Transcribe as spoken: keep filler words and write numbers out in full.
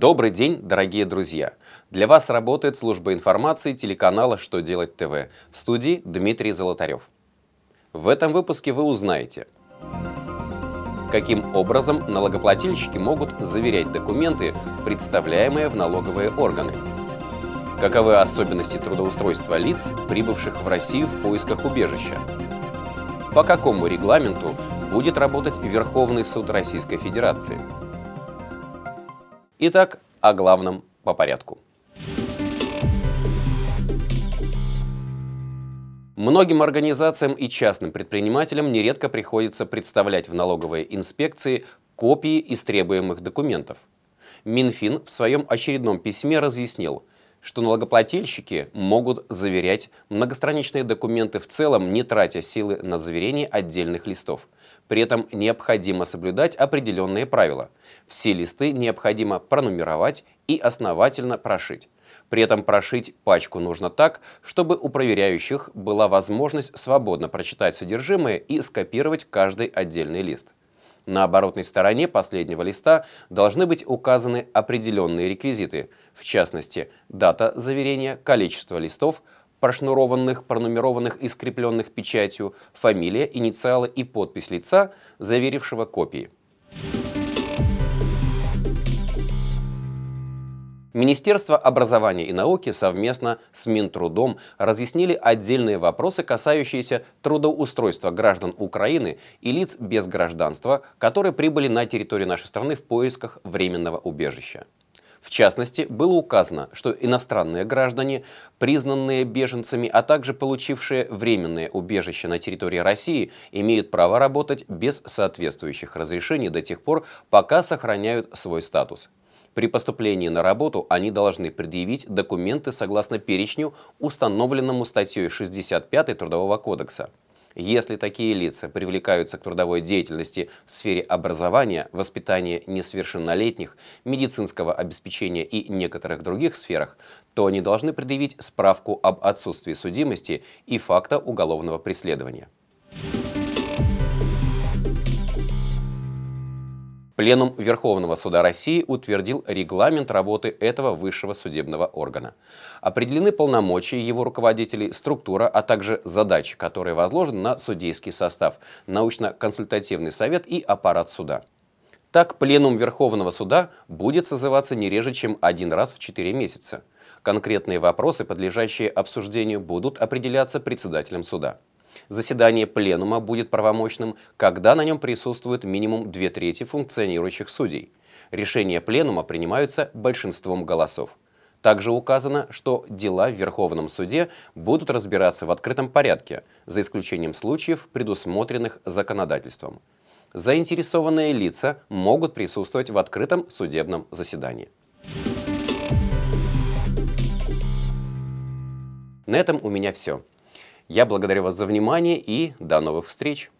Добрый день, дорогие друзья! Для вас работает служба информации телеканала «Что делать ТВ». В студии Дмитрий Золотарев. В этом выпуске вы узнаете, каким образом налогоплательщики могут заверять документы, представляемые в налоговые органы, каковы особенности трудоустройства лиц, прибывших в Россию в поисках убежища, по какому регламенту будет работать Верховный суд Российской Федерации. Итак, о главном по порядку. Многим организациям и частным предпринимателям нередко приходится представлять в налоговые инспекции копии истребуемых документов. Минфин в своем очередном письме разъяснил, что налогоплательщики могут заверять многостраничные документы в целом, не тратя силы на заверение отдельных листов. При этом необходимо соблюдать определенные правила. Все листы необходимо пронумеровать и основательно прошить. При этом прошить пачку нужно так, чтобы у проверяющих была возможность свободно прочитать содержимое и скопировать каждый отдельный лист. На оборотной стороне последнего листа должны быть указаны определенные реквизиты, в частности, дата заверения, количество листов, прошнурованных, пронумерованных и скрепленных печатью, фамилия, инициалы и подпись лица, заверившего копии. Министерство образования и науки совместно с Минтрудом разъяснили отдельные вопросы, касающиеся трудоустройства граждан Украины и лиц без гражданства, которые прибыли на территорию нашей страны в поисках временного убежища. В частности, было указано, что иностранные граждане, признанные беженцами, а также получившие временное убежище на территории России, имеют право работать без соответствующих разрешений до тех пор, пока сохраняют свой статус. При поступлении на работу они должны предъявить документы согласно перечню, установленному статьей шестьдесят пятой Трудового кодекса. Если такие лица привлекаются к трудовой деятельности в сфере образования, воспитания несовершеннолетних, медицинского обеспечения и некоторых других сферах, то они должны предъявить справку об отсутствии судимости и факта уголовного преследования. Пленум Верховного суда России утвердил регламент работы этого высшего судебного органа. Определены полномочия его руководителей, структура, а также задачи, которые возложены на судейский состав, научно-консультативный совет и аппарат суда. Так, Пленум Верховного суда будет созываться не реже, чем один раз в четыре месяца. Конкретные вопросы, подлежащие обсуждению, будут определяться председателем суда. Заседание пленума будет правомочным, когда на нем присутствует минимум две трети функционирующих судей. Решения пленума принимаются большинством голосов. Также указано, что дела в Верховном суде будут разбираться в открытом порядке, за исключением случаев, предусмотренных законодательством. Заинтересованные лица могут присутствовать в открытом судебном заседании. На этом у меня все. Я благодарю вас за внимание и до новых встреч!